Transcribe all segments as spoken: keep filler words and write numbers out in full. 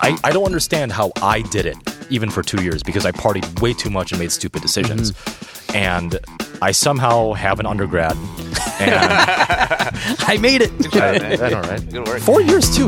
I, I don't understand how I did it even for two years because I partied way too much and made stupid decisions. Mm-hmm. And I somehow have an undergrad. And I made it. Good job, man. That's all right. Good work. Four years, too.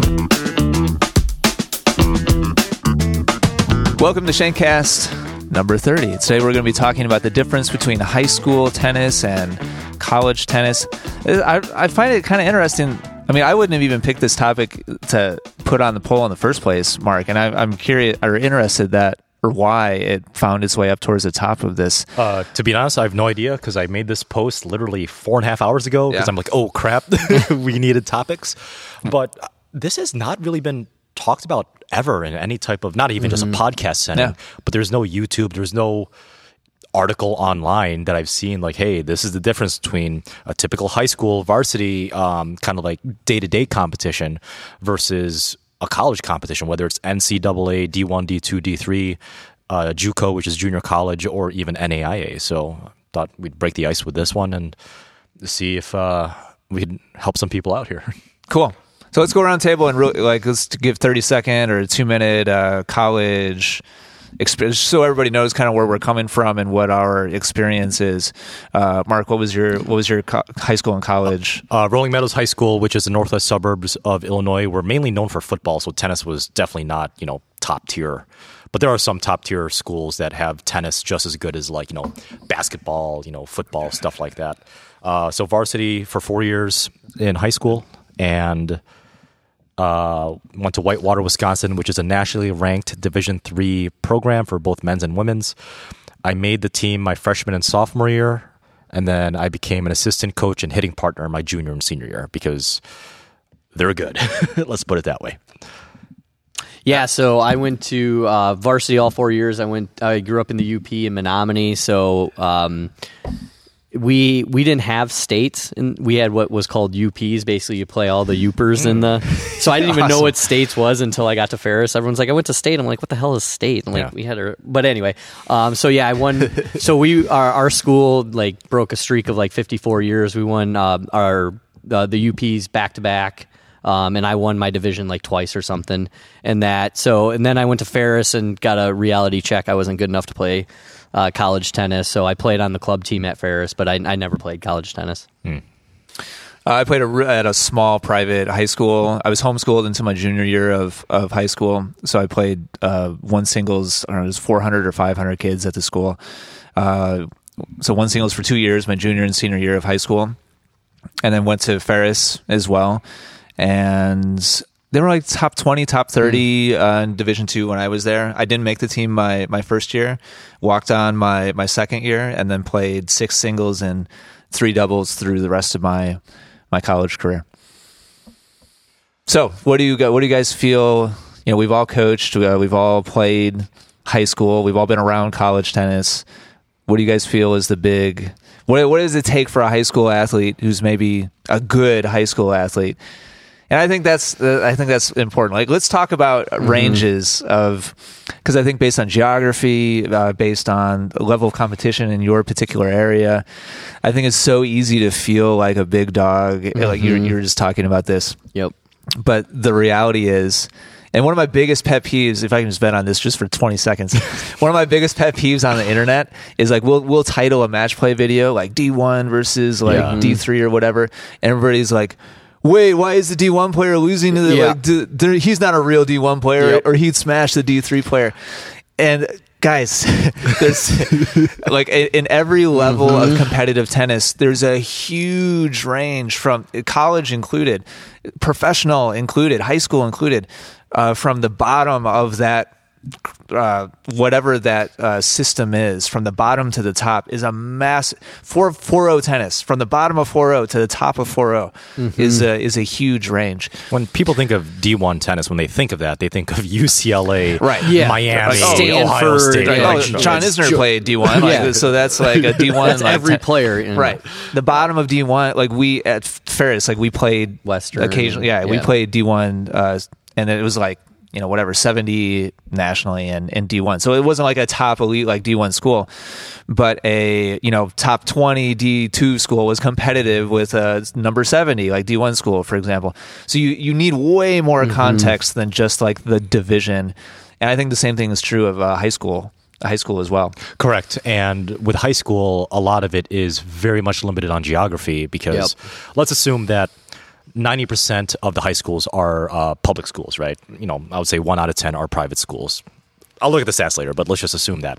Welcome to Shanecast number thirty. Today we're going to be talking about the difference between high school tennis and college tennis. I, I find it kind of interesting. I mean, I wouldn't have even picked this topic to put on the poll in the first place, Mark, and I, I'm curious or interested that or why it found its way up towards the top of this. Uh, to be honest, I have no idea because I made this post literally four and a half hours ago because yeah. I'm like, oh, crap, we needed topics. But this has not really been talked about ever in any type of, not even mm-hmm. just a podcast setting, yeah. but there's no YouTube, there's no article online that I've seen like, hey, this is the difference between a typical high school varsity um, kind of like day-to-day competition versus a college competition, whether it's N C double A, D one, D two, D three, uh, JUCO, which is junior college, or even N A I A. So I thought we'd break the ice with this one and see if uh, we can help some people out here. Cool. So let's go around the table and really, like let's give thirty-second or two-minute uh, college experience, so everybody knows kind of where we're coming from and what our experience is. Uh, Mark, what was your what was your co- high school and college? Uh, uh, Rolling Meadows High School, which is the northwest suburbs of Illinois, were mainly known for football, so tennis was definitely not, you know, top tier. But there are some top tier schools that have tennis just as good as like, you know, basketball, you know, football, stuff like that. Uh, so varsity for four years in high school, and Uh, went to Whitewater, Wisconsin, which is a nationally ranked Division three program for both men's and women's. I made the team my freshman and sophomore year, and then I became an assistant coach and hitting partner my junior and senior year because they're good. Let's put it that way. Yeah, so I went to uh, varsity all four years. I went. I grew up in the U P in Menominee, so um, We we didn't have states, and we had what was called U Ps. Basically, you play all the Upers in the. So I didn't even awesome. know what states was until I got to Ferris. Everyone's like, I went to state. I'm like, what the hell is state? And like yeah. we had a, but anyway, um, so yeah, I won. So we our, our school like broke a streak of like fifty-four years. We won uh, our uh, the U Ps back to back. Um, and I won my division like twice or something, and that. So and then I went to Ferris and got a reality check. I wasn't good enough to play uh, college tennis, so I played on the club team at Ferris, but I, I never played college tennis. Hmm. Uh, I played a, at a small private high school. I was homeschooled until my junior year of, of high school, so I played uh, one singles. I don't know, it was four hundred or five hundred kids at the school. Uh, so one singles for two years, my junior and senior year of high school, and then went to Ferris as well. And they were like top twenty, top thirty uh, in Division two when I was there. I didn't make the team my, my first year, walked on my, my second year, and then played six singles and three doubles through the rest of my my college career. So what do you what do you guys feel? You know, we've all coached, uh, we've all played high school, we've all been around college tennis. What do you guys feel is the big? What what does it take for a high school athlete who's maybe a good high school athlete? And I think that's uh, I think that's important. Like, let's talk about ranges mm-hmm. of, because I think based on geography, uh, based on the level of competition in your particular area, I think it's so easy to feel like a big dog. Mm-hmm. Like you're you're just talking about this. Yep. But the reality is, and one of my biggest pet peeves, if I can just vent on this just for twenty seconds, one of my biggest pet peeves on the internet is like we'll we'll title a match play video like D one versus like yeah. D three or whatever, and everybody's like, wait, why is the D one player losing to the, yeah. like, d- d- he's not a real D one player, yep. or he'd smash the D three player. And guys, there's like a, in every level mm-hmm. of competitive tennis, there's a huge range from college included, professional included, high school included, uh, from the bottom of that, uh, whatever that uh, system is, from the bottom to the top is a massive four four-oh tennis. From the bottom of four-oh to the top of four-oh mm-hmm. is a is a huge range. When people think of D one tennis, when they think of that, they think of U C L A, right? Yeah. Miami, like, oh, Ohio State. Right. Like, oh, John Isner played D one, like, yeah. so that's like a D one. That's like every ten- player, in right? The bottom of D one, like we at Ferris, like we played Western occasionally. Yeah, yeah. we played D one, uh, and it was like you know, whatever, seventy nationally and, and D one. So it wasn't like a top elite, like D one school, but a, you know, top twenty D two school was competitive with a number seventy, like D one school, for example. So you, you need way more mm-hmm. context than just like the division. And I think the same thing is true of uh, high school. High school as well. Correct. And with high school, a lot of it is very much limited on geography because yep. let's assume that ninety percent of the high schools are uh, public schools, right? You know, I would say one out of ten are private schools. I'll look at the stats later, but let's just assume that.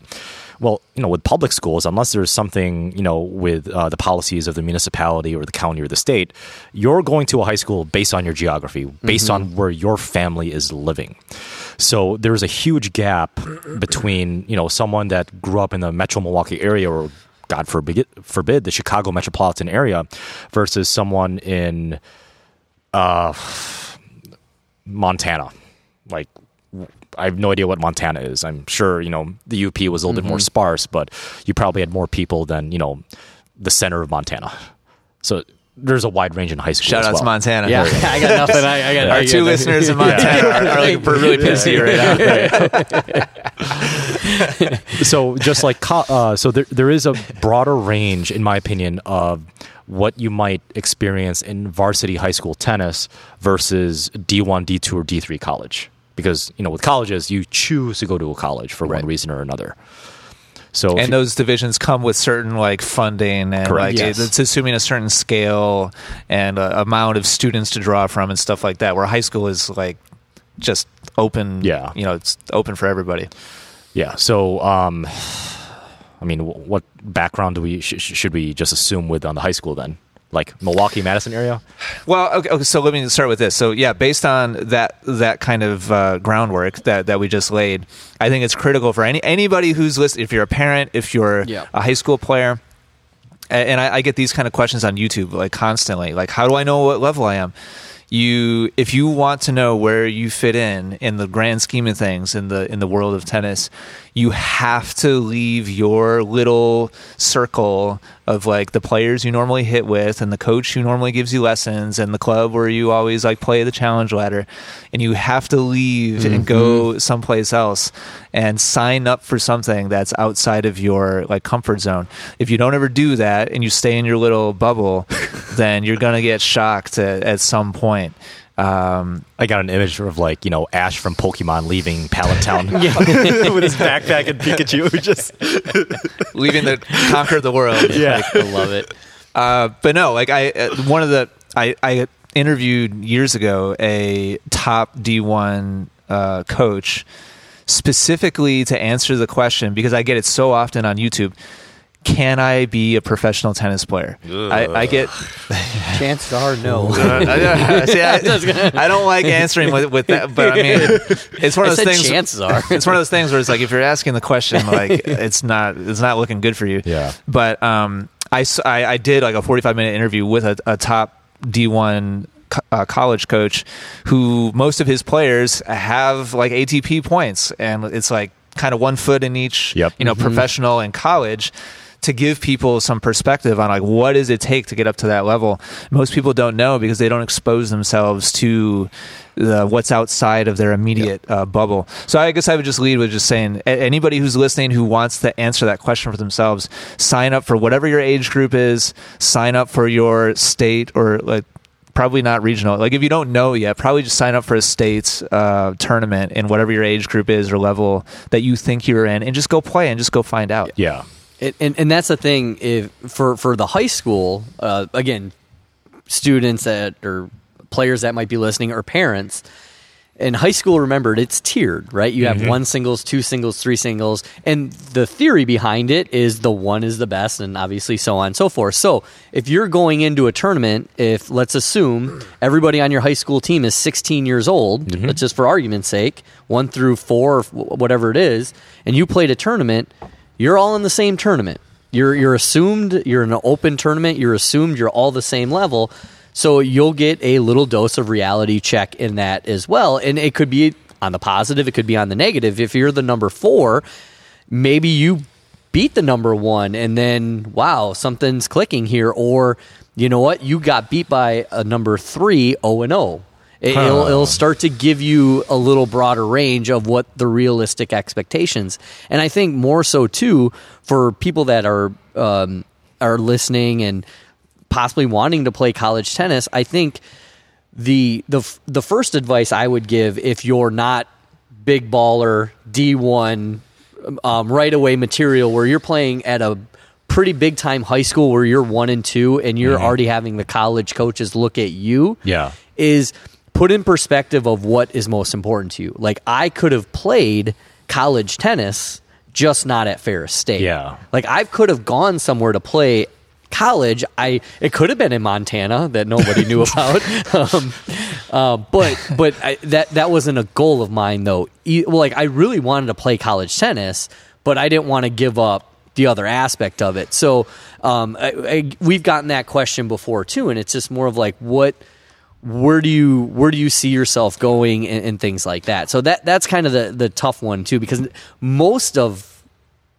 Well, you know, with public schools, unless there's something, you know, with uh, the policies of the municipality or the county or the state, you're going to a high school based on your geography, based mm-hmm. on where your family is living. So there's a huge gap between, you know, someone that grew up in the metro Milwaukee area or, God forbid, forbid the Chicago metropolitan area versus someone in uh, Montana. Like, I have no idea what Montana is. I'm sure, you know, the U P was a little mm-hmm. bit more sparse, but you probably had more people than, you know, the center of Montana. So there's a wide range in high school. Shout out well. to Montana. Yeah, I got nothing. I, I got our I two got listeners in Montana yeah. are, are like really pissed at you right now. So just like uh, so, there there is a broader range, in my opinion, of what you might experience in varsity high school tennis versus D one, D two, or D three college. Because you know, with colleges, you choose to go to a college for right. one reason or another. So and those divisions come with certain like funding and correct, like yes. it's assuming a certain scale and uh, amount of students to draw from and stuff like that, where high school is like just open, yeah. you know, it's open for everybody. Yeah. So, um, I mean, what background do we, sh- should we just assume with on the high school then? Like Milwaukee, Madison area? Well, okay, okay, so let me start with this. So yeah, based on that that kind of uh, groundwork that, that we just laid, I think it's critical for any anybody who's listening, if you're a parent, if you're yeah. a high school player, and, and I, I get these kind of questions on YouTube like constantly, like how do I know what level I am? You, if you want to know where you fit in in the grand scheme of things in the in the world of tennis, you have to leave your little circle of like the players you normally hit with and the coach who normally gives you lessons and the club where you always like play the challenge ladder, and you have to leave mm-hmm. and go someplace else and sign up for something that's outside of your like comfort zone. If you don't ever do that and you stay in your little bubble, then you're gonna get shocked at, at some point. Um, I got an image of like, you know, Ash from Pokemon leaving Pallet Town with his backpack and Pikachu just leaving to conquer the world. Yeah, like, I love it. Uh, but no, like I uh, one of the I, I interviewed years ago a top D one uh, coach specifically to answer the question, because I get it so often on YouTube. Can I be a professional tennis player? I, I get... Chances are no. See, I, I don't like answering with, with that, but I mean, it's one of those things... chances are. It's one of those things where it's like, if you're asking the question, like, it's not it's not looking good for you. Yeah. But um, I, I, I did like a forty-five minute interview with a, a top D one co- uh, college coach who most of his players have like A T P points, and it's like kind of one foot in each, yep. you know, mm-hmm. professional and college, to give people some perspective on like what does it take to get up to that level. Most people don't know because they don't expose themselves to the, what's outside of their immediate yep. uh, bubble. So I guess I would just lead with just saying anybody who's listening who wants to answer that question for themselves, sign up for whatever your age group is, sign up for your state or like probably not regional. Like if you don't know yet, probably just sign up for a state's uh, tournament in whatever your age group is or level that you think you're in, and just go play and just go find out. Yeah. And, and and that's the thing. If for for the high school, uh, again, students that or players that might be listening or parents in high school, remembered it's tiered, right? You have mm-hmm. one singles, two singles, three singles, and the theory behind it is the one is the best, and obviously so on and so forth. So if you're going into a tournament, if let's assume everybody on your high school team is sixteen years old, mm-hmm. let's just for argument's sake, one through four, whatever it is, and you played a tournament. You're all in the same tournament. You're you're assumed you're in an open tournament. You're assumed you're all the same level. So you'll get a little dose of reality check in that as well. And it could be on the positive. It could be on the negative. If you're the number four, maybe you beat the number one and then, wow, something's clicking here. Or, you know what? You got beat by a number three, oh and oh. It, huh. it'll, it'll start to give you a little broader range of what the realistic expectations. And I think more so, too, for people that are um, are listening and possibly wanting to play college tennis, I think the the the first advice I would give if you're not big baller, D one, um, right away material where you're playing at a pretty big time high school where you're one and two and you're mm-hmm. already having the college coaches look at you yeah. is put in perspective of what is most important to you. Like, I could have played college tennis, just not at Ferris State. Yeah. Like, I could have gone somewhere to play college. I it could have been in Montana that nobody knew about. Um, uh, but but I, that that wasn't a goal of mine, though. E- like, I really wanted to play college tennis, but I didn't want to give up the other aspect of it. So um, I, I, we've gotten that question before too, and it's just more of like, what, where do you, where do you see yourself going, and, and things like that. So that that's kind of the the tough one too, because most of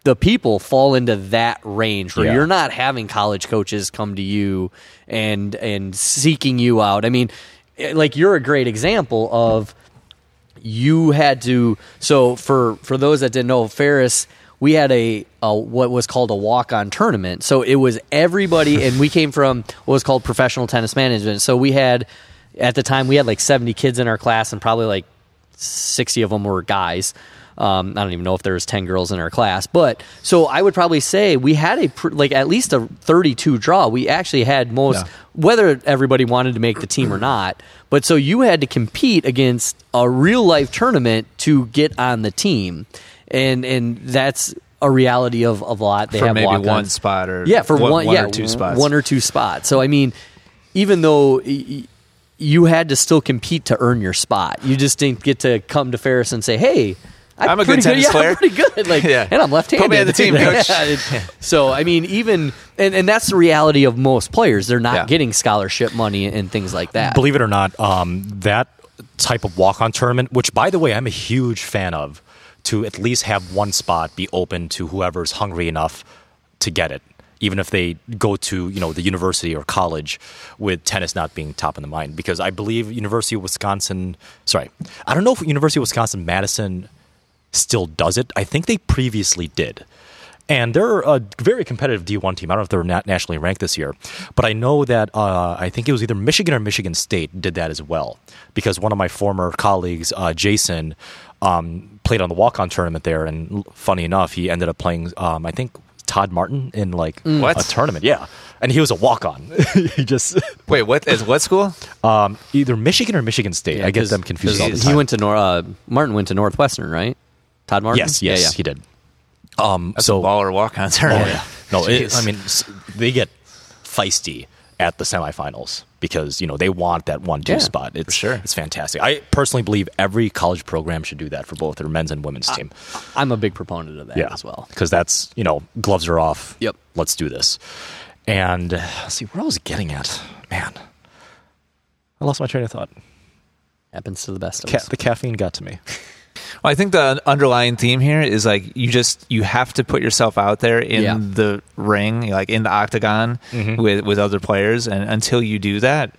the people fall into that range where yeah. you're not having college coaches come to you and and seeking you out. I mean, like, you're a great example of you had to. So for for those that didn't know, Ferris, we had a, a what was called a walk-on tournament. So it was everybody, and we came from what was called professional tennis management. So we had, at the time, we had like seventy kids in our class, and probably like sixty of them were guys. Um, I don't even know if there was ten girls in our class. But so I would probably say we had a pr- like at least a thirty-two draw. We actually had most, yeah. whether everybody wanted to make the team or not. But so you had to compete against a real-life tournament to get on the team. And and that's a reality of, of a lot. They for have maybe walk-ons. One spot or yeah, for one, one, yeah, one or two spots. One or two spots. So I mean, even though y- you had to still compete to earn your spot, you just didn't get to come to Ferris and say, "Hey, I'm, I'm a good tennis good. player. Yeah, I'm pretty good. Like, yeah. and I'm left-handed. Put me on the team, coach." yeah. So I mean, even and, and that's the reality of most players. They're not yeah. getting scholarship money and things like that. Believe it or not, um, that type of walk-on tournament, which by the way, I'm a huge fan of. To at least have one spot be open to whoever's hungry enough to get it, even if they go to, you know, the university or college, with tennis not being top of the mind. Because I believe University of Wisconsin, sorry, I don't know if University of Wisconsin-Madison still does it. I think they previously did. And they're a very competitive D one team. I don't know if they're not nationally ranked this year. But I know that uh, I think it was either Michigan or Michigan State did that as well. Because one of my former colleagues, uh, Jason, um, played on the walk-on tournament there. And funny enough, he ended up playing, um, I think, Todd Martin in like what? a tournament. Yeah. And he was a walk-on. he just Wait, what is what school? Um, either Michigan or Michigan State. Yeah, I get them confused all the time. He went to Nor- uh, Martin went to Northwestern, right? Todd Martin? Yes, yes, yeah, yeah. he did. Um, That's so baller walk-ons. Oh, yeah. No, it, I mean, they get feisty at the semifinals because, you know, they want that one two yeah, spot. It's, for sure. It's fantastic. I personally believe every college program should do that for both their men's and women's team. I, I'm a big proponent of that yeah, as well. Because that's, you know, gloves are off. Yep. Let's do this. And uh, see, where I was getting at, man, I lost my train of thought. Happens to the best of Ca- us. The caffeine got to me. Well, I think the underlying theme here is like you just you have to put yourself out there in yeah. the ring, like in the octagon mm-hmm. with, with other players, and until you do that,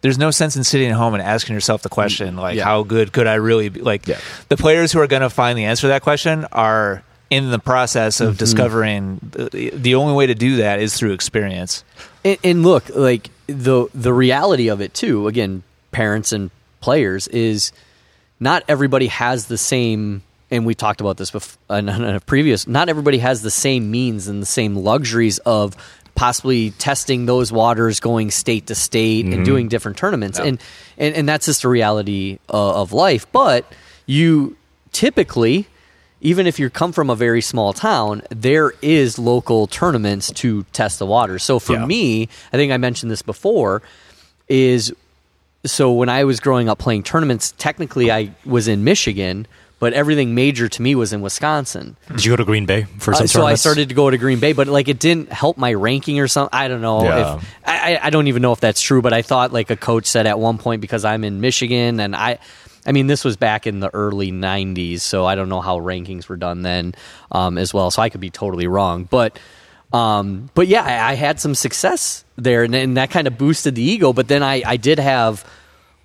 there's no sense in sitting at home and asking yourself the question like yeah. how good could I really be? Like yeah. the players who are going to find the answer to that question are in the process of mm-hmm. discovering the, the only way to do that is through experience. And, and look, like the the reality of it too, again, parents and players is not everybody has the same, and we talked about this before, in a previous, not everybody has the same means and the same luxuries of possibly testing those waters, going state to state mm-hmm. and doing different tournaments. Yeah. And, and and that's just the reality uh, of life. But you typically, even if you come from a very small town, there is local tournaments to test the waters. So for yeah. me, I think I mentioned this before, is... So when I was growing up playing tournaments, technically I was in Michigan, but everything major to me was in Wisconsin. Did you go to Green Bay for some uh, so tournaments? So I started to go to Green Bay, but like it didn't help my ranking or something. I don't know. Yeah. If, I, I don't even know if that's true, but I thought like a coach said at one point because I'm in Michigan, and I, I mean this was back in the early nineties, so I don't know how rankings were done then um, as well. So I could be totally wrong, but. Um, but yeah, I, I had some success there, and, and that kind of boosted the ego. But then I, I did have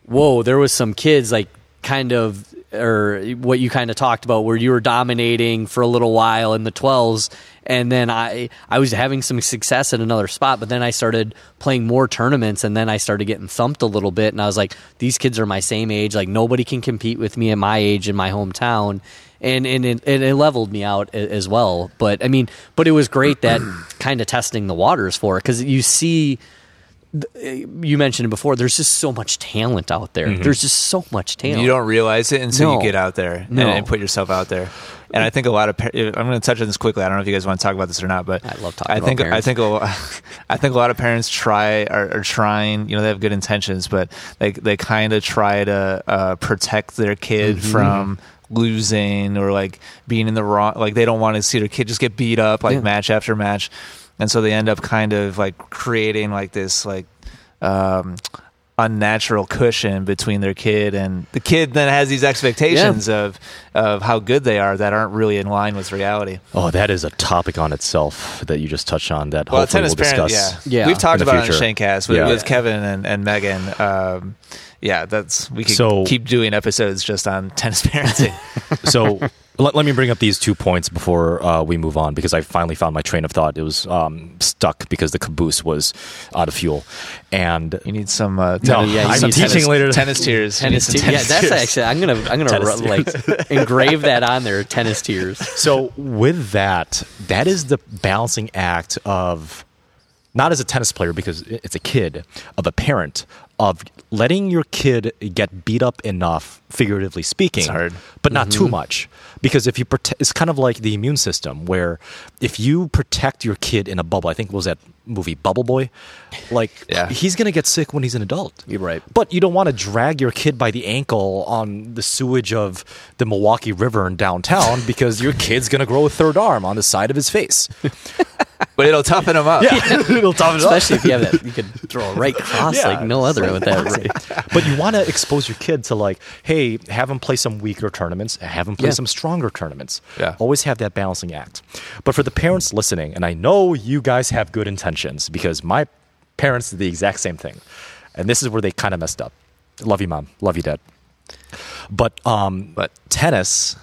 whoa, there was some kids like kind of, or what you kind of talked about where you were dominating for a little while in the twelves. And then I, I was having some success at another spot, but then I started playing more tournaments and then I started getting thumped a little bit. And I was like, these kids are my same age. Like nobody can compete with me at my age in my hometown. And, and it, it leveled me out as well. But I mean, but it was great that kind of testing the waters for it. 'Cause you see, you mentioned it before, there's just so much talent out there. Mm-hmm. There's just so much talent. You don't realize it until no. you get out there no. and, and put yourself out there. And I think a lot of par- I'm going to touch on this quickly. I don't know if you guys want to talk about this or not, but I love talking I think, about parents. I think a, I think a lot of parents try are, are trying. You know, they have good intentions, but they they kind of try to uh, protect their kid mm-hmm. from losing or like being in the wrong. Like they don't want to see their kid just get beat up like yeah. match after match, and so they end up kind of like creating like this like. Um, unnatural cushion between their kid and the kid then has these expectations yeah. of of how good they are that aren't really in line with reality. Oh, that is a topic on itself that you just touched on that well, hopefully we'll discuss. Parent, yeah. yeah, we've talked about future. It on Shanecast with, yeah. with Kevin and, and Megan. Um, yeah, that's we could so, keep doing episodes just on tennis parenting. so let, let me bring up these two points before uh, we move on because I finally found my train of thought. It was um, stuck because the caboose was out of fuel. And you need some. Uh, ten- no, yeah, I'm teaching tennis, later. Tennis tears. Tennis tears. Yeah, that's actually. I'm gonna. I'm gonna ru- like engrave that on there. Tennis tears. So with that, that is the balancing act of, not as a tennis player because it's a kid, of a parent of letting your kid get beat up enough, figuratively speaking, it's hard. But not mm-hmm. too much. Because if you protect, it's kind of like the immune system where if you protect your kid in a bubble, I think was that movie Bubble Boy, like yeah. he's going to get sick when he's an adult. You're right. But you don't want to drag your kid by the ankle on the sewage of the Milwaukee River in downtown because your kid's going to grow a third arm on the side of his face. But it'll toughen him up. Yeah, it'll toughen him up. Especially if you have that, you can throw a right cross yeah, like no other with that. Right. But you want to expose your kid to like, hey, have him play some weaker tournaments, have him play yeah. some stronger tournaments. Yeah. Always have that balancing act. But for the parents listening, and I know you guys have good intentions because my parents did the exact same thing. And this is where they kind of messed up. Love you, Mom. Love you, Dad. But um, but tennis,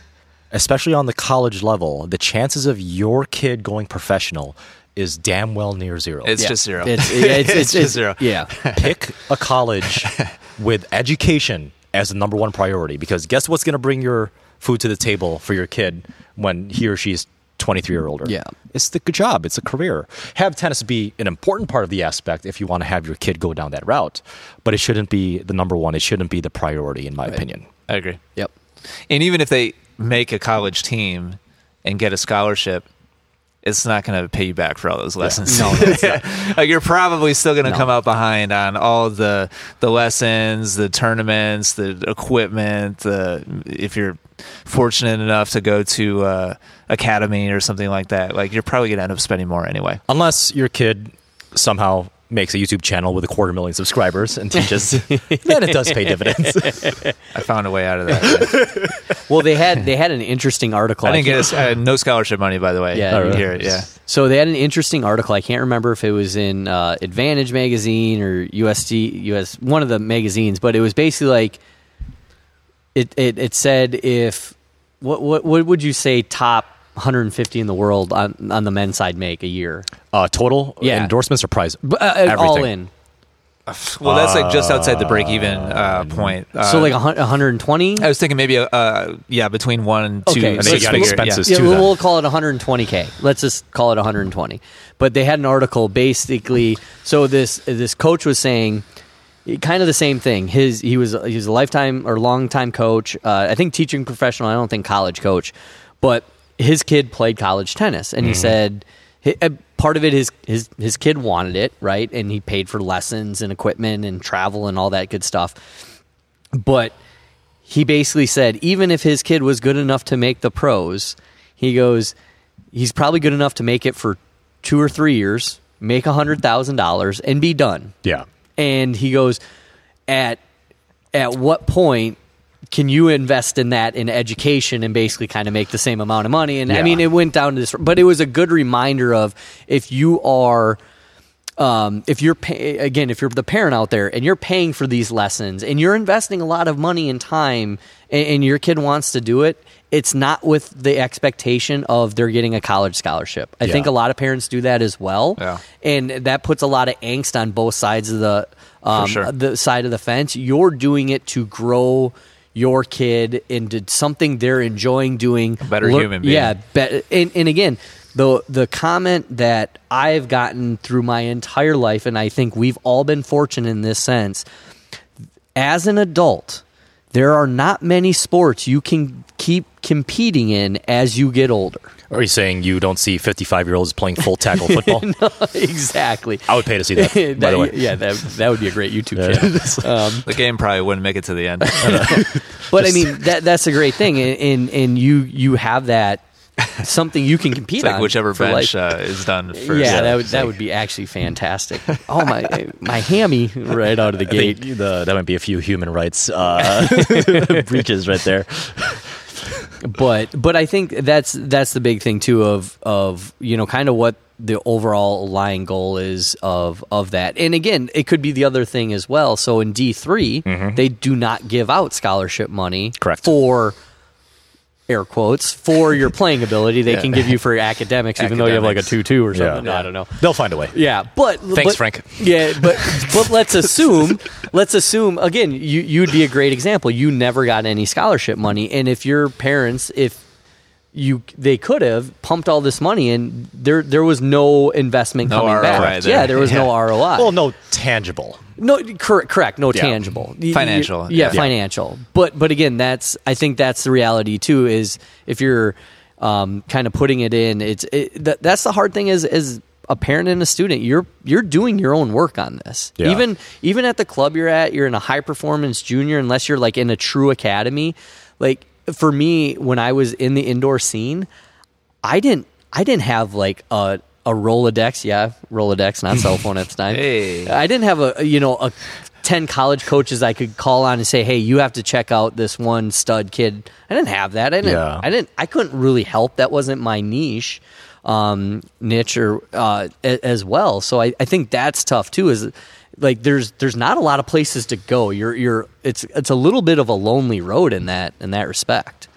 especially on the college level, the chances of your kid going professional is damn well near zero. It's yeah. just zero. It's, it's, it's, it's, it's just zero. Yeah. Pick a college with education as the number one priority because guess what's going to bring your food to the table for your kid when he or she's twenty-three or older? Yeah. It's the good job. It's a career. Have tennis be an important part of the aspect if you want to have your kid go down that route, but it shouldn't be the number one. It shouldn't be the priority, in my right. opinion. I agree. Yep. And even if they make a college team and get a scholarship, it's not going to pay you back for all those lessons. Yeah. No, that's not. Like you're probably still going to no. come out behind on all the the lessons, the tournaments, the equipment. The if you're fortunate enough to go to uh, academy or something like that, like you're probably going to end up spending more anyway. Unless your kid somehow makes a YouTube channel with a quarter million subscribers and teaches, then it does pay dividends. I found a way out of that. Well, they had they had an interesting article. I didn't I get a, I had no scholarship money, by the way. Yeah, oh, you really? Hear it. Yeah. So they had an interesting article. I can't remember if it was in uh, Advantage magazine or U S D, U S one of the magazines, but it was basically like it. It, it said if what, what what would you say top one hundred fifty in the world on on the men's side make a year? Uh, total yeah. endorsements or prize? Uh, everything. All in. Well, that's like just outside the break-even uh, point. Uh, so like one hundred twenty? I was thinking maybe, uh, yeah, between one and two. Okay. And they got expenses yeah. too. Yeah, we'll call it one hundred twenty K. Let's just call it one hundred twenty. But they had an article basically. So this this coach was saying kind of the same thing. His He was, he was a lifetime or long-time coach. Uh, I think teaching professional. I don't think college coach. But his kid played college tennis, and he mm. said he, uh, part of it is his his kid wanted it, right? And he paid for lessons and equipment and travel and all that good stuff. But he basically said, even if his kid was good enough to make the pros, he goes, he's probably good enough to make it for two or three years, make one hundred thousand dollars, and be done. Yeah. And he goes, at at what point can you invest in that in education and basically kind of make the same amount of money? And yeah. I mean, it went down to this, but it was a good reminder of if you are Um, if you're pay- again, if you're the parent out there and you're paying for these lessons and you're investing a lot of money and time, and, and your kid wants to do it, it's not with the expectation of they're getting a college scholarship. I yeah. think a lot of parents do that as well, yeah. and that puts a lot of angst on both sides of the um, sure. the side of the fence. You're doing it to grow your kid into something they're enjoying doing, a better Le- human being. Yeah, be- and, and again. The the comment that I've gotten through my entire life, and I think we've all been fortunate in this sense, as an adult, there are not many sports you can keep competing in as you get older. Are you saying you don't see fifty-five-year-olds playing full-tackle football? No, exactly. I would pay to see that, that, by the way. Yeah, that, that would be a great YouTube channel. Um, the game probably wouldn't make it to the end. But, I mean, that that's a great thing, and, and, and you you have that. Something you can compete it's like on. Whichever bench uh, is done first. Yeah, that would that would be actually fantastic. Oh my, my hammy right out of the gate. The, that might be a few human rights uh, breaches right there. But but I think that's that's the big thing too of of you know kind of what the overall line goal is of of that. And again, it could be the other thing as well. So in D three, mm-hmm. they do not give out scholarship money. Correct. For. Air quotes for your playing ability, they yeah. can give you for your academics, even academics. Though you have like a two-two or something. Yeah. I don't know. They'll find a way. Yeah, but thanks, but, Frank. Yeah, but but let's assume, let's assume again. You you'd be a great example. You never got any scholarship money, and if your parents, if you they could have pumped all this money in, there there was no investment no coming R O I back. Right there. Yeah, there was yeah. no R O I. Well, no tangible. No, correct, correct. No yeah. tangible. Financial. Yeah, yeah, financial. But but again, that's I think that's the reality too. Is if you're um, kind of putting it in, it's it, that, that's the hard thing. Is as a parent and a student, you're you're doing your own work on this. Yeah. Even even at the club you're at, you're in a high performance junior, unless you're like in a true academy. Like for me, when I was in the indoor scene, I didn't I didn't have like a. A Rolodex, yeah, Rolodex, not cell phone at the time. Hey. I didn't have a, you know, a ten college coaches I could call on and say, hey, you have to check out this one stud kid. I didn't have that. I didn't. Yeah. I didn't. I couldn't really help. That wasn't my niche, um, niche or uh, as well. So I, I think that's tough too. Is like there's there's not a lot of places to go. You're you're it's it's a little bit of a lonely road in that in that respect.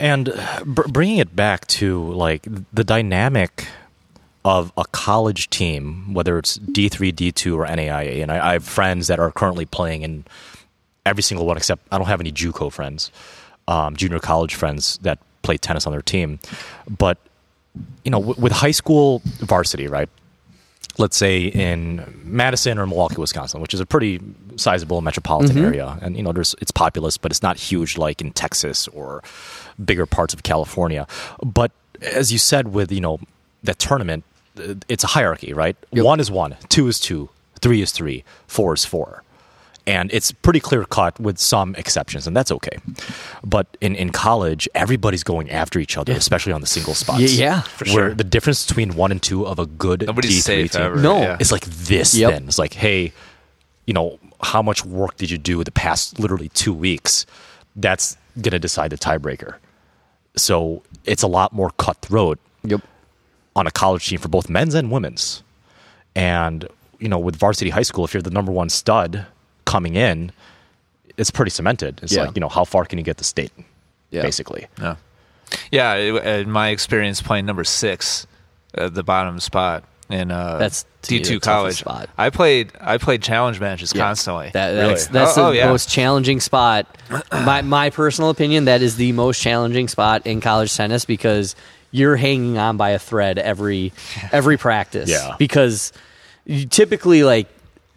And b- bringing it back to like the dynamic of a college team, whether it's D three, D two, or N A I A. And I, I have friends that are currently playing in every single one, except I don't have any JUCO friends, um, junior college friends that play tennis on their team. But, you know, w- with high school varsity, right? Let's say in Madison or Milwaukee, Wisconsin, which is a pretty sizable metropolitan mm-hmm. area. And, you know, there's, it's populous, but it's not huge like in Texas or bigger parts of California. But as you said with, you know, that tournament, it's a hierarchy, right? Yep. One is one, two is two, three is three, four is four. And it's pretty clear-cut with some exceptions, and that's okay. But in, in college, everybody's going after each other, yeah. especially on the single spots. Yeah, yeah for sure. Where the difference between one and two of a good Nobody's D three safe team, ever. No, yeah. it's like this yep. then. It's like, hey, you know, how much work did you do the past literally two weeks? That's going to decide the tiebreaker. So it's a lot more cutthroat. Yep. On a college team for both men's and women's. And, you know, with varsity high school, if you're the number one stud coming in, it's pretty cemented. It's yeah. like, you know, how far can you get the state, yeah. basically? Yeah. Yeah, in my experience playing number six, uh, the bottom spot in uh, that's D two college. Spot. I played I played challenge matches yeah. constantly. That, that's really? that's oh, the oh, yeah. most challenging spot. my, my personal opinion, that is the most challenging spot in college tennis because you're hanging on by a thread every every practice yeah. because you typically like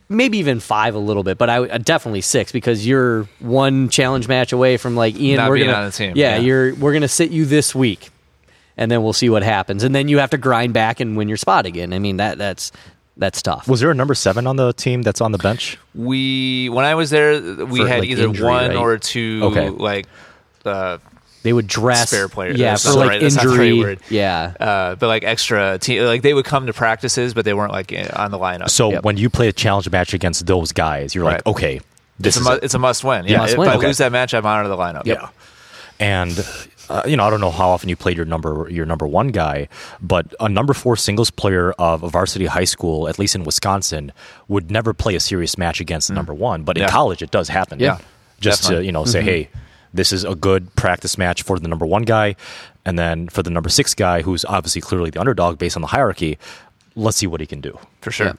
maybe even five a little bit, but I definitely six because you're one challenge match away from like Ian. Not we're being gonna, on the team. Yeah, yeah, you're we're gonna sit you this week, and then we'll see what happens, and then you have to grind back and win your spot again. I mean that that's that's tough. Was there a number seven on the team that's on the bench? We when I was there, we For, had like, either injury, one right? or two okay. like. Uh, They would dress spare players, yeah, for like right. injury, yeah. Uh, but like extra, te- like they would come to practices, but they weren't like on the lineup. So yep. when you play a challenge match against those guys, you're right. like, okay, this it's is a mu- it. It's a must win. Yeah, must if win. I okay. lose that match, I'm out of the lineup. Yep. Yeah, And uh, you know, I don't know how often you played your number your number one guy, but a number four singles player of a varsity high school, at least in Wisconsin, would never play a serious match against the mm. number one. But in yeah. college, it does happen. Yeah, just definitely. to you know mm-hmm. say, hey, this is a good practice match for the number one guy, and then for the number six guy, who's obviously clearly the underdog based on the hierarchy. Let's see what he can do for sure. Yeah.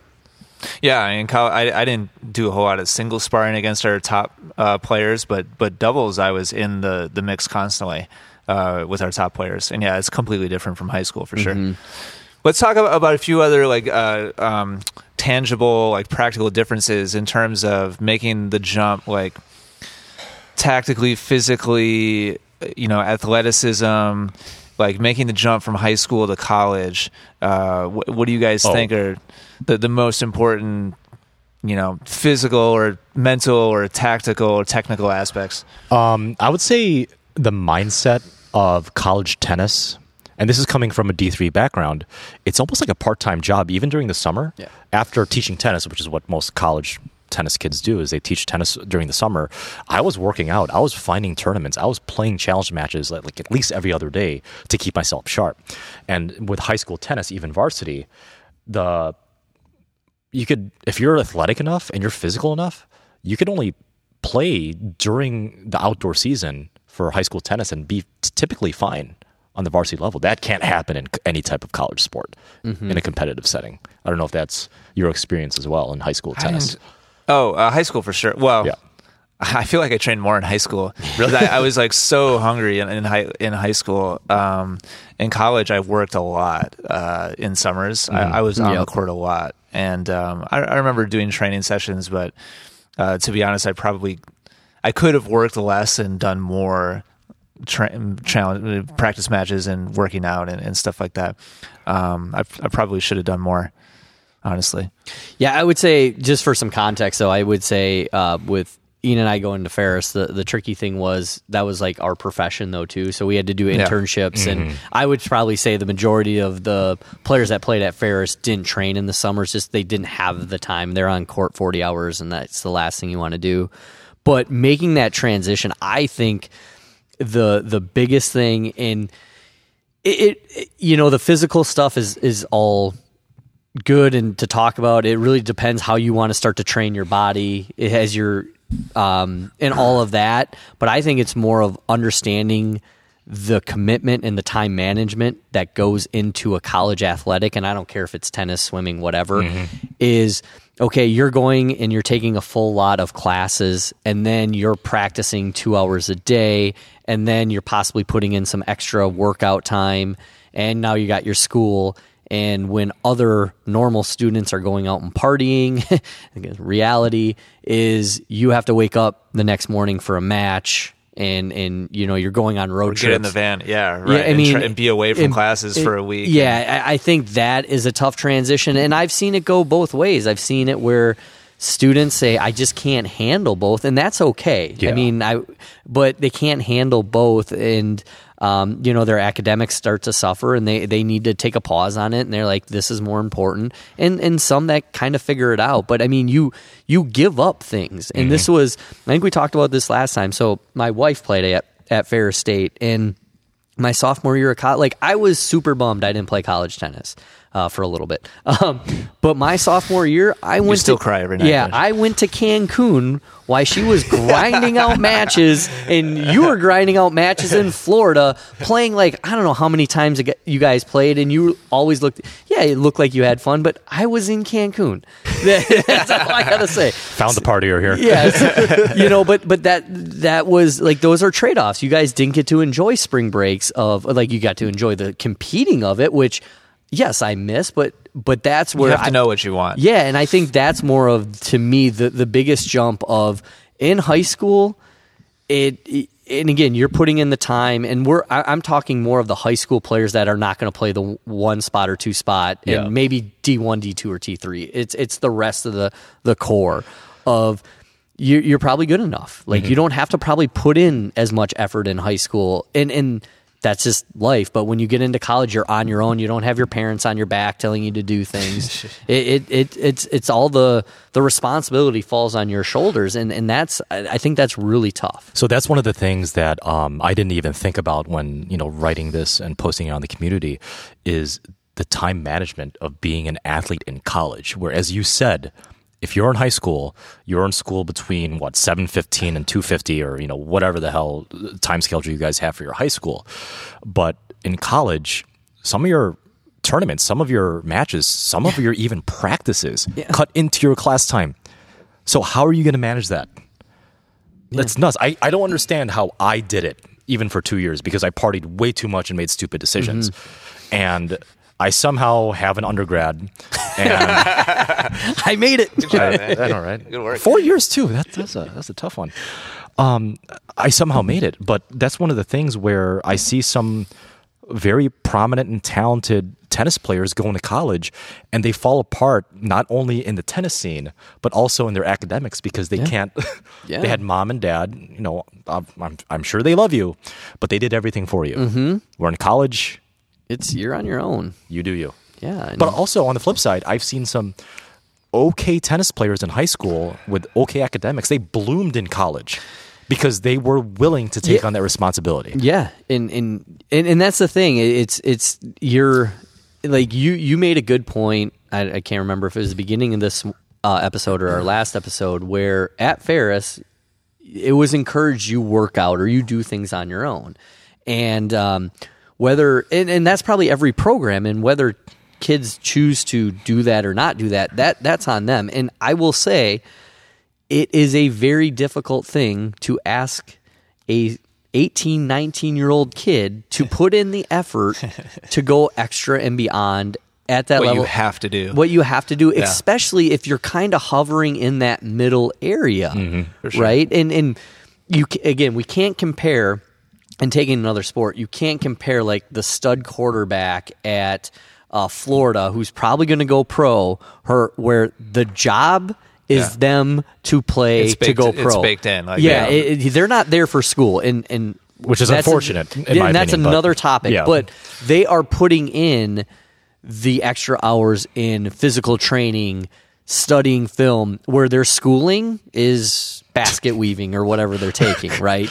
Yeah, I mean, college, I, I didn't do a whole lot of single sparring against our top uh, players, but but doubles, I was in the, the mix constantly uh, with our top players. And yeah, it's completely different from high school for sure. Mm-hmm. Let's talk about, about a few other like uh, um, tangible, like practical differences in terms of making the jump, like tactically, physically, you know, athleticism, like making the jump from high school to college. Uh, wh- what do you guys oh. think are the, the most important, you know, physical or mental or tactical or technical aspects? Um, I would say the mindset of college tennis, and this is coming from a D three background, it's almost like a part-time job, even during the summer. Yeah. After teaching tennis, which is what most college tennis kids do, is they teach tennis during the summer. I was working out. I was finding tournaments. I was playing challenge matches like, like at least every other day to keep myself sharp. And with high school tennis, even varsity, the you could if you're athletic enough and you're physical enough, you could only play during the outdoor season for high school tennis and be t- typically fine on the varsity level. That can't happen in any type of college sport mm-hmm. in a competitive setting. I don't know if that's your experience as well in high school tennis. Oh, uh, high school for sure. Well, yeah. I feel like I trained more in high school. Really, I, I was like so hungry in, in high in high school. Um, in college, I worked a lot uh, in summers. Mm-hmm. I, I was on yep. the court a lot, and um, I, I remember doing training sessions. But uh, to be honest, I probably I could have worked less and done more tra- challenge practice matches and working out and, and stuff like that. Um, I, I probably should have done more. Honestly. Yeah, I would say, just for some context, though, I would say uh, with Ian and I going to Ferris, the, the tricky thing was that was like our profession, though, too. So we had to do internships. Yeah. Mm-hmm. And I would probably say the majority of the players that played at Ferris didn't train in the summers. Just they didn't have the time. They're on court forty hours, and that's the last thing you want to do. But making that transition, I think the the biggest thing in it, it you know, the physical stuff is is all good and to talk about. It really depends how you want to start to train your body. It has your um and all of that, but I think it's more of understanding the commitment and the time management that goes into a college athletic. And I don't care if it's tennis, swimming, whatever. Mm-hmm. Is okay, you're going and you're taking a full lot of classes, and then you're practicing two hours a day, and then you're possibly putting in some extra workout time, and now you got your school. And when other normal students are going out and partying, reality is you have to wake up the next morning for a match, and, and you know, you're going on road or trips. Get in the van, yeah, right, yeah, I and, mean, try, and be away from it, classes it, for a week. Yeah, I, I think that is a tough transition, and I've seen it go both ways. I've seen it where students say, I just can't handle both, and that's okay. Yeah. I mean, I, but they can't handle both, and Um, you know, their academics start to suffer, and they, they need to take a pause on it, and they're like, this is more important. And and some that kind of figure it out. But I mean, you you give up things. And mm-hmm. this was, I think we talked about this last time. So my wife played at, at Ferris State, and my sophomore year of college, like I was super bummed I didn't play college tennis uh, for a little bit. Um, but my sophomore year, I went. You still to, cry every night. Yeah, right? I went to Cancun while she was grinding out matches, and you were grinding out matches in Florida, playing like I don't know how many times you guys played, and you always looked. Yeah, it looked like you had fun, but I was in Cancun. That's all I gotta say. Found the partier here. Yes, you know, but but that that was like those are trade offs. You guys didn't get to enjoy spring breaks. Of like you got to enjoy the competing of it, which yes I miss, but but that's where you have to I know what you want. Yeah, and I think that's more of, to me, the the biggest jump of in high school. It and again, you're putting in the time, and we're I, I'm talking more of the high school players that are not going to play the one spot or two spot, and yeah. maybe D one, D two, or T three. It's it's the rest of the the core of. You, you're probably good enough. Like mm-hmm. you don't have to probably put in as much effort in high school, and and that's just life. But when you get into college, you're on your own. You don't have your parents on your back telling you to do things. it, it it it's it's all the the responsibility falls on your shoulders, and and that's I think that's really tough. So that's one of the things that um, I didn't even think about when, you know, writing this and posting it on the community is the time management of being an athlete in college. Where, as you said, if you're in high school, you're in school between, what, seven fifteen and two fifty, or, you know, whatever the hell time schedule you guys have for your high school. But in college, some of your tournaments, some of your matches, some of your even practices yeah. cut into your class time. So how are you going to manage that? Yeah. That's nuts. I, I don't understand how I did it, even for two years, because I partied way too much and made stupid decisions. Mm-hmm. And I somehow have an undergrad, and I made it. Good job, man. I, I know, right? Good work. Four years too. That, that's a that's a tough one. Um, I somehow made it, but that's one of the things where I see some very prominent and talented tennis players going to college, and they fall apart not only in the tennis scene but also in their academics because they yeah. can't. yeah. They had mom and dad. You know, I'm, I'm I'm sure they love you, but they did everything for you. Mm-hmm. We're in college. It's you're on your own. You do you. Yeah. But also on the flip side, I've seen some okay tennis players in high school with okay academics. They bloomed in college because they were willing to take yeah. on that responsibility. Yeah. And, and and and that's the thing. It's it's you're like you you made a good point. I, I can't remember if it was the beginning of this uh, episode or our last episode where at Ferris it was encouraged you work out or you do things on your own. And um Whether and, and that's probably every program, and whether kids choose to do that or not do that, that that's on them. And I will say, it is a very difficult thing to ask a eighteen, nineteen year old kid to put in the effort to go extra and beyond at that what level. What you have to do, what you have to do, yeah. especially if you're kind of hovering in that middle area, mm-hmm, for sure. right? And and you again, we can't compare. And taking another sport, you can't compare like the stud quarterback at uh, Florida, who's probably going to go pro, her where the job is yeah. them to play baked, to go pro. It's baked in. Like, yeah, yeah. It, it, they're not there for school, and and which is unfortunate. A, in and my that's opinion, another but, topic. Yeah. But they are putting in the extra hours in physical training, studying film, where their schooling is basket weaving or whatever they're taking, right?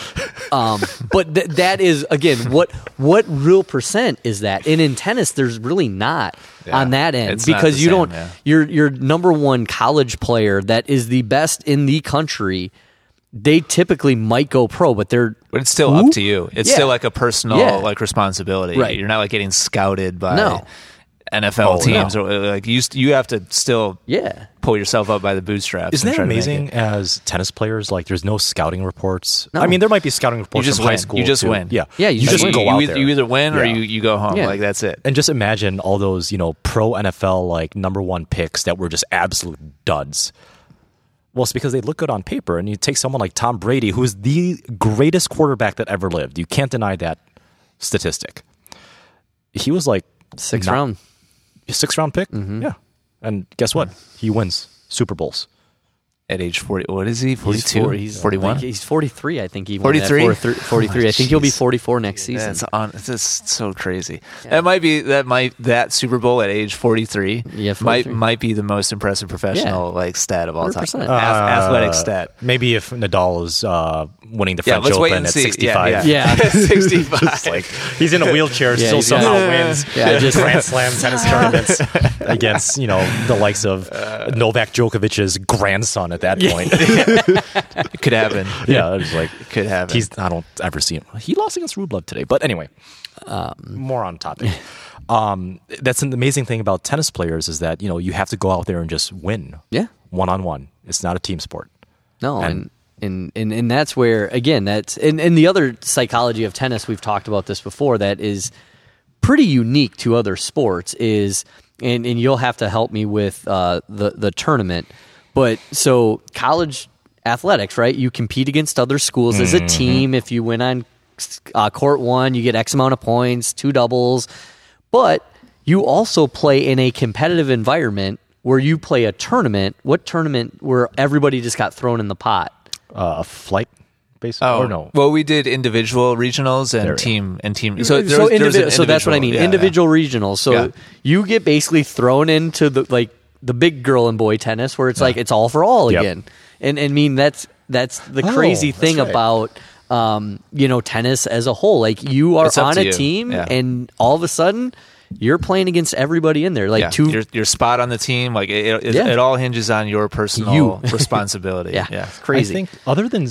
Um, but th- that is, again, what what real percent is that? And in tennis, there's really not yeah, on that end because you same, don't. Yeah. Your your number one college player that is the best in the country, they typically might go pro, but they're but it's still whoop? up to you. It's yeah. still like a personal yeah. like responsibility. Right. You're not like getting scouted by. No. N F L oh, teams, no. or like you, you have to still yeah. pull yourself up by the bootstraps. Isn't that amazing? As tennis players, like there's no scouting reports. No. I mean, there might be scouting reports you just from win. high school. You just too. win. Yeah, yeah. You, you just, just go you, out you, there. You either win yeah. or you, you go home. Yeah. Like that's it. And just imagine all those, you know, pro N F L like number one picks that were just absolute duds. Well, it's because they look good on paper, and you take someone like Tom Brady, who is the greatest quarterback that ever lived. You can't deny that statistic. He was like six not, round. Six round pick, mm-hmm. yeah, and guess what? He wins Super Bowls at age forty. What is he? Forty-two. He's forty-one. He's forty-three. I think he. Forty-three. Forty-three. Oh, I think he'll be forty-four next season. That's on. That's so crazy. Yeah. That might be that might that Super Bowl at age forty-three. Yeah, forty-three. might might be the most impressive professional yeah. like stat of all one hundred percent. Time. Uh, Ath- athletic stat. Maybe if Nadal is uh, winning the French yeah, Open at sixty-five. Yeah, yeah. yeah. sixty-five. Just like he's in a wheelchair, yeah, still somehow yeah. wins. Yeah, yeah. Just Grand Slam tennis tournaments against you know the likes of uh, Novak Djokovic's grandson at that point. It could happen. Yeah, it was like it could happen. He's I don't ever see him. He lost against Rublev today, but anyway, um, more on topic. Um, that's an amazing thing about tennis players is that you know you have to go out there and just win. Yeah, one on one. It's not a team sport. No, and and, and, and, and that's where again that's and, and the other psychology of tennis we've talked about this before that is pretty unique to other sports is and, and you'll have to help me with uh, the the tournament. But so college athletics, right? You compete against other schools mm-hmm. as a team. If you win on uh, court one, you get X amount of points, two doubles. But you also play in a competitive environment where you play a tournament. What tournament where everybody just got thrown in the pot? Uh, a flight. basically. Oh, or no. Well, we did individual regionals and team and team. So, there so, was, indivi- there was an so that's what I mean. Yeah, individual yeah. regionals. So yeah. you get basically thrown into the like the big girl and boy tennis where it's yeah. like it's all for all yep. again. And I mean that's that's the oh, crazy thing right. about um, you know tennis as a whole. Like you are on a you. team yeah. and all of a sudden you're playing against everybody in there. Like yeah. two, your, your spot on the team. Like it, it, yeah. it all hinges on your personal you. responsibility. yeah. yeah, it's crazy. I think other than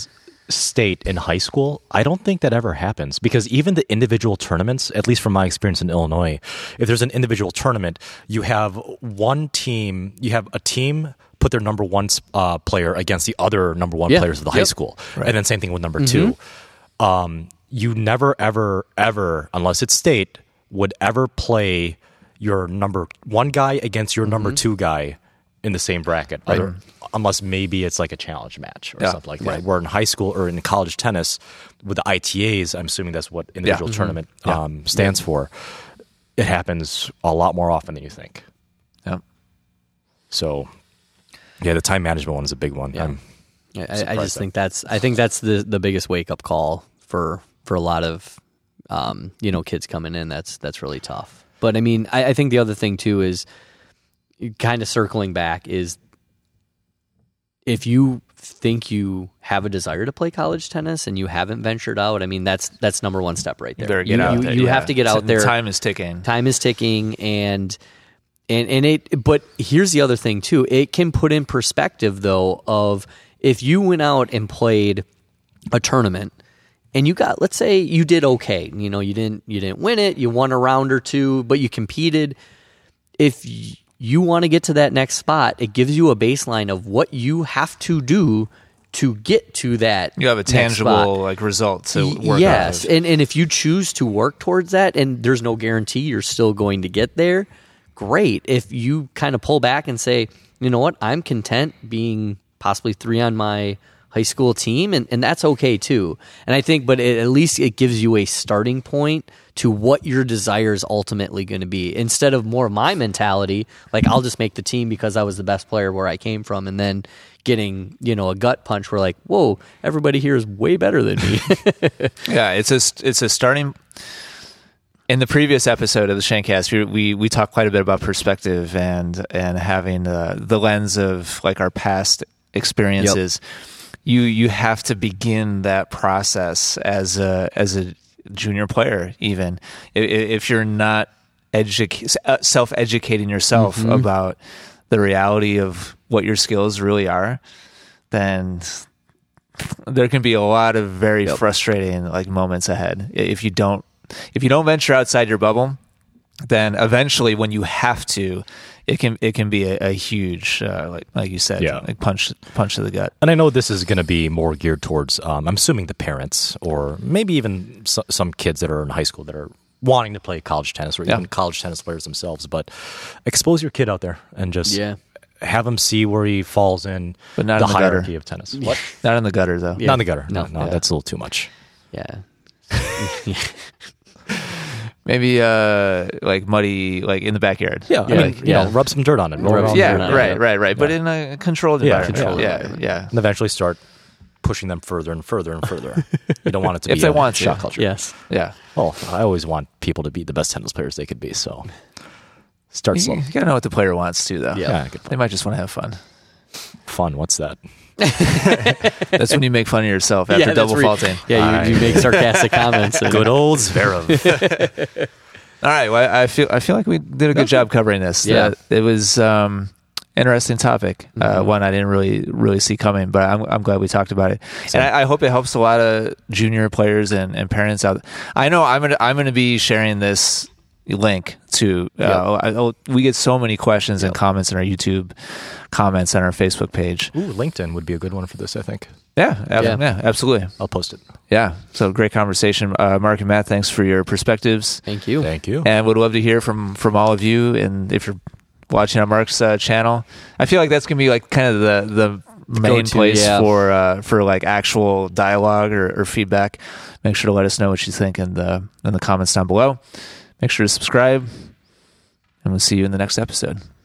state in high school, I don't think that ever happens because even the individual tournaments, at least from my experience in Illinois, if there's an individual tournament, you have one team, you have a team put their number one uh, player against the other number one yeah. players of the yep. high school, right. and then same thing with number mm-hmm. two. Um, you never, ever, ever, unless it's state, would ever play your number one guy against your number mm-hmm. two guy in the same bracket, right. other, unless maybe it's like a challenge match or yeah, something like right. that. Where in high school or in college tennis with the I T As, I'm assuming that's what individual yeah. tournament mm-hmm. yeah. um, stands yeah. for, it happens a lot more often than you think. Yeah. So, yeah, the time management one is a big one. Yeah. I'm I, I just think that's, I think that's the, the biggest wake-up call for, for a lot of Um, you know, kids coming in, that's that's really tough. But I mean, I, I think the other thing too is kind of circling back is if you think you have a desire to play college tennis and you haven't ventured out, I mean, that's that's number one step right there. You, you, there, you yeah. have to get out the there. Time is ticking. Time is ticking, and and and it. But here's the other thing too. It can put in perspective though of if you went out and played a tournament. And you got, let's say you did okay. You know, you didn't you didn't win it. You won a round or two, but you competed. If you want to get to that next spot, it gives you a baseline of what you have to do to get to that. You have a tangible like result to work towards. Yes, and and if you choose to work towards that, and there's no guarantee you're still going to get there. Great. If you kind of pull back and say, you know what, I'm content being possibly three on my high school team, and, and that's okay too. And I think, but it, at least it gives you a starting point to what your desire is ultimately going to be. Instead of more of my mentality, like I'll just make the team because I was the best player where I came from, and then getting, you know, a gut punch where like, whoa, everybody here is way better than me. yeah, it's a, it's a starting. In the previous episode of the Shanecast, we, we we talked quite a bit about perspective and and having uh, the lens of like our past experiences. Yep. You you have to begin that process as a as a junior player, even if you're not edu- self educating yourself mm-hmm. about the reality of what your skills really are, then there can be a lot of very yep. frustrating like moments ahead if you don't if you don't venture outside your bubble. Then eventually, when you have to, it can it can be a, a huge uh, like like you said, yeah. like punch punch to the gut. And I know this is going to be more geared towards, um, I'm assuming the parents or maybe even so, some kids that are in high school that are wanting to play college tennis or yeah. even college tennis players themselves. But expose your kid out there and just yeah. have them see where he falls in, but not the, in the hierarchy gutter. Of tennis. What? Not in the gutter though. Yeah. Not in the gutter. No, no, no yeah. that's a little too much. Yeah. Maybe uh, like muddy, like in the backyard. Yeah, yeah. I mean, like, you yeah. know, rub some dirt on it. Rub some yeah, dirt on right, it. right, right. Yeah. But in a controlled yeah, environment. Controlled yeah, environment. yeah, yeah. And eventually start pushing them further and further and further. You don't want it to if be they a want shot to. Culture. Yes. Yeah. Well, I always want people to be the best tennis players they could be. So start you, slow. You gotta know what the player wants too, though. Yeah, yeah. Good point. They might just want to have fun. Fun? What's that? That's when you make fun of yourself after yeah, double re- faulting. Yeah, you, you make sarcastic comments. Good old Zverev. All right, well, I feel I feel like we did a good job covering this. Yeah, uh, it was um, interesting topic. Uh, mm-hmm. One I didn't really really see coming, but I'm I'm glad we talked about it. So, and I, I hope it helps a lot of junior players and, and parents out. I know I'm gonna I'm gonna be sharing this link to uh, yep. I, I, we get so many questions yep. and comments in our YouTube comments on our Facebook page. Ooh, LinkedIn would be a good one for this, I think. Yeah, ab- yeah. yeah, absolutely. I'll post it. Yeah, so great conversation, uh, Mark and Matt. Thanks for your perspectives. Thank you, thank you. And would love to hear from from all of you. And if you're watching on Mark's uh, channel, I feel like that's gonna be like kind of the the main go-to, place yeah. for uh, for like actual dialogue or, or feedback. Make sure to let us know what you think in the in the comments down below. Make sure to subscribe, and we'll see you in the next episode.